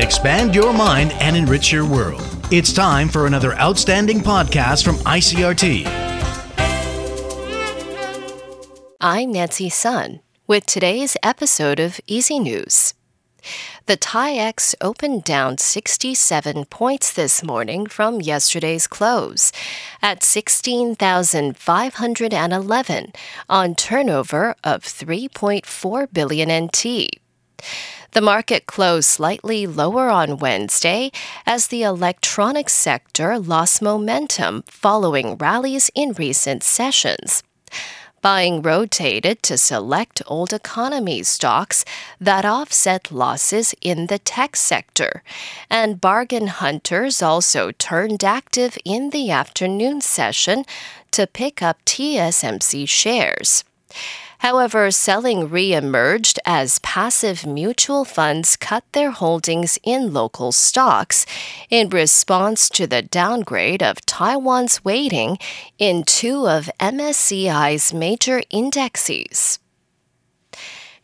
Expand your mind and enrich your world. It's time for another outstanding podcast from ICRT. I'm Nancy Sun with today's episode of Easy News. The Tai-Ex opened down 67 points this morning from yesterday's close at 16,511 on turnover of 3.4 billion NT. The market closed slightly lower on Wednesday as the electronics sector lost momentum following rallies in recent sessions. Buying rotated to select old economy stocks that offset losses in the tech sector, and bargain hunters also turned active in the afternoon session to pick up TSMC shares. However, selling re-emerged as passive mutual funds cut their holdings in local stocks in response to the downgrade of Taiwan's weighting in two of MSCI's major indexes.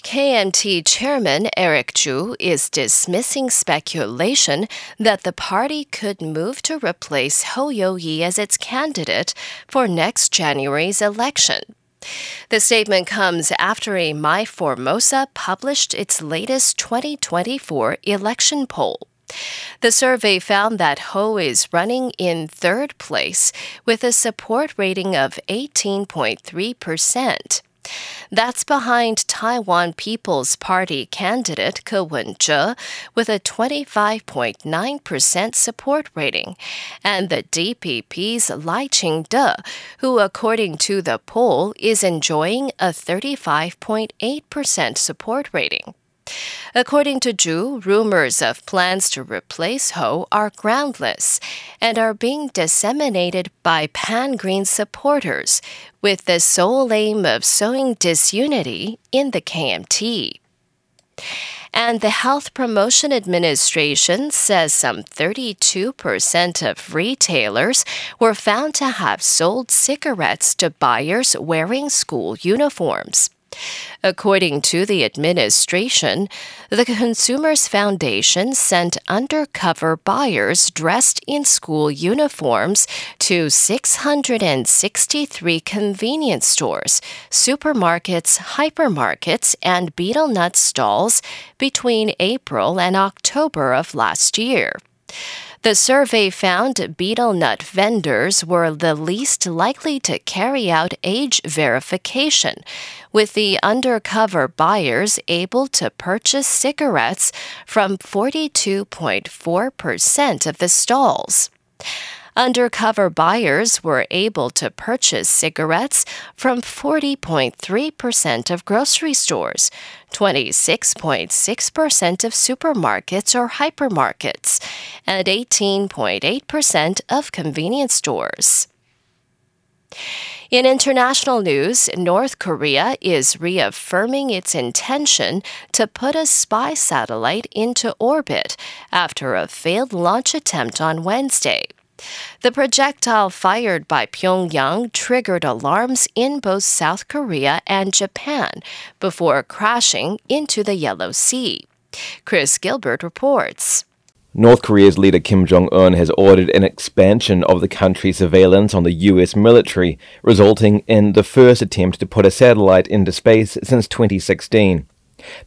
KMT Chairman Eric Chu is dismissing speculation that the party could move to replace Hou Yu-ih as its candidate for next January's election. The statement comes after a My-Formosa published its latest 2024 election poll. The survey found that Ho is running in third place with a support rating of 18.3%. That's behind Taiwan People's Party candidate Ko Wen-je with a 25.9% support rating, and the DPP's Lai Ching-te, who according to the poll is enjoying a 35.8% support rating. According to Ju, rumors of plans to replace Ho are groundless and are being disseminated by Pan Green supporters with the sole aim of sowing disunity in the KMT. And the Health Promotion Administration says some 32% of retailers were found to have sold cigarettes to buyers wearing school uniforms. According to the administration, the Consumers Foundation sent undercover buyers dressed in school uniforms to 663 convenience stores, supermarkets, hypermarkets, and betel nut stalls between April and October of last year. The survey found betel nut vendors were the least likely to carry out age verification, with the undercover buyers able to purchase cigarettes from 42.4% of the stalls. Undercover buyers were able to purchase cigarettes from 40.3% of grocery stores, 26.6% of supermarkets or hypermarkets, and 18.8% of convenience stores. In international news, North Korea is reaffirming its intention to put a spy satellite into orbit after a failed launch attempt on Wednesday. The projectile fired by Pyongyang triggered alarms in both South Korea and Japan before crashing into the Yellow Sea. Chris Gilbert reports. North Korea's leader Kim Jong Un has ordered an expansion of the country's surveillance on the US military, resulting in the first attempt to put a satellite into space since 2016.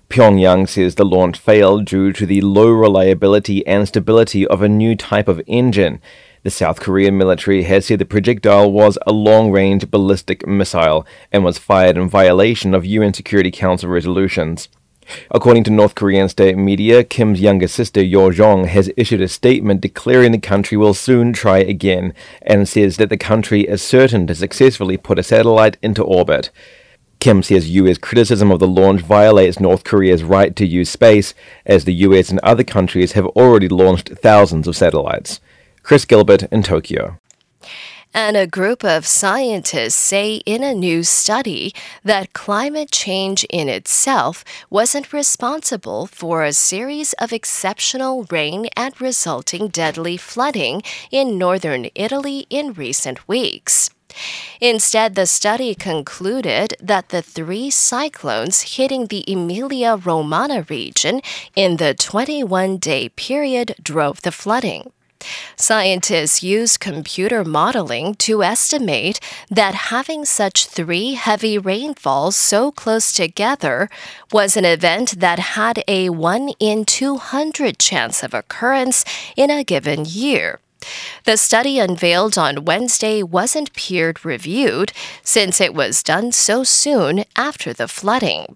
Pyongyang says the launch failed due to the low reliability and stability of a new type of engine. The South Korean military has said the projectile was a long-range ballistic missile and was fired in violation of UN Security Council resolutions. According to North Korean state media, Kim's younger sister Yo Jong has issued a statement declaring the country will soon try again and says that the country is certain to successfully put a satellite into orbit. Kim says U.S. criticism of the launch violates North Korea's right to use space, as the U.S. and other countries have already launched thousands of satellites. Chris Gilbert in Tokyo. And a group of scientists say in a new study that climate change in itself wasn't responsible for a series of exceptional rain and resulting deadly flooding in northern Italy in recent weeks. Instead, the study concluded that the three cyclones hitting the Emilia-Romagna region in the 21-day period drove the flooding. Scientists used computer modeling to estimate that having such three heavy rainfalls so close together was an event that had a 1 in 200 chance of occurrence in a given year. The study unveiled on Wednesday wasn't peer-reviewed since it was done so soon after the flooding.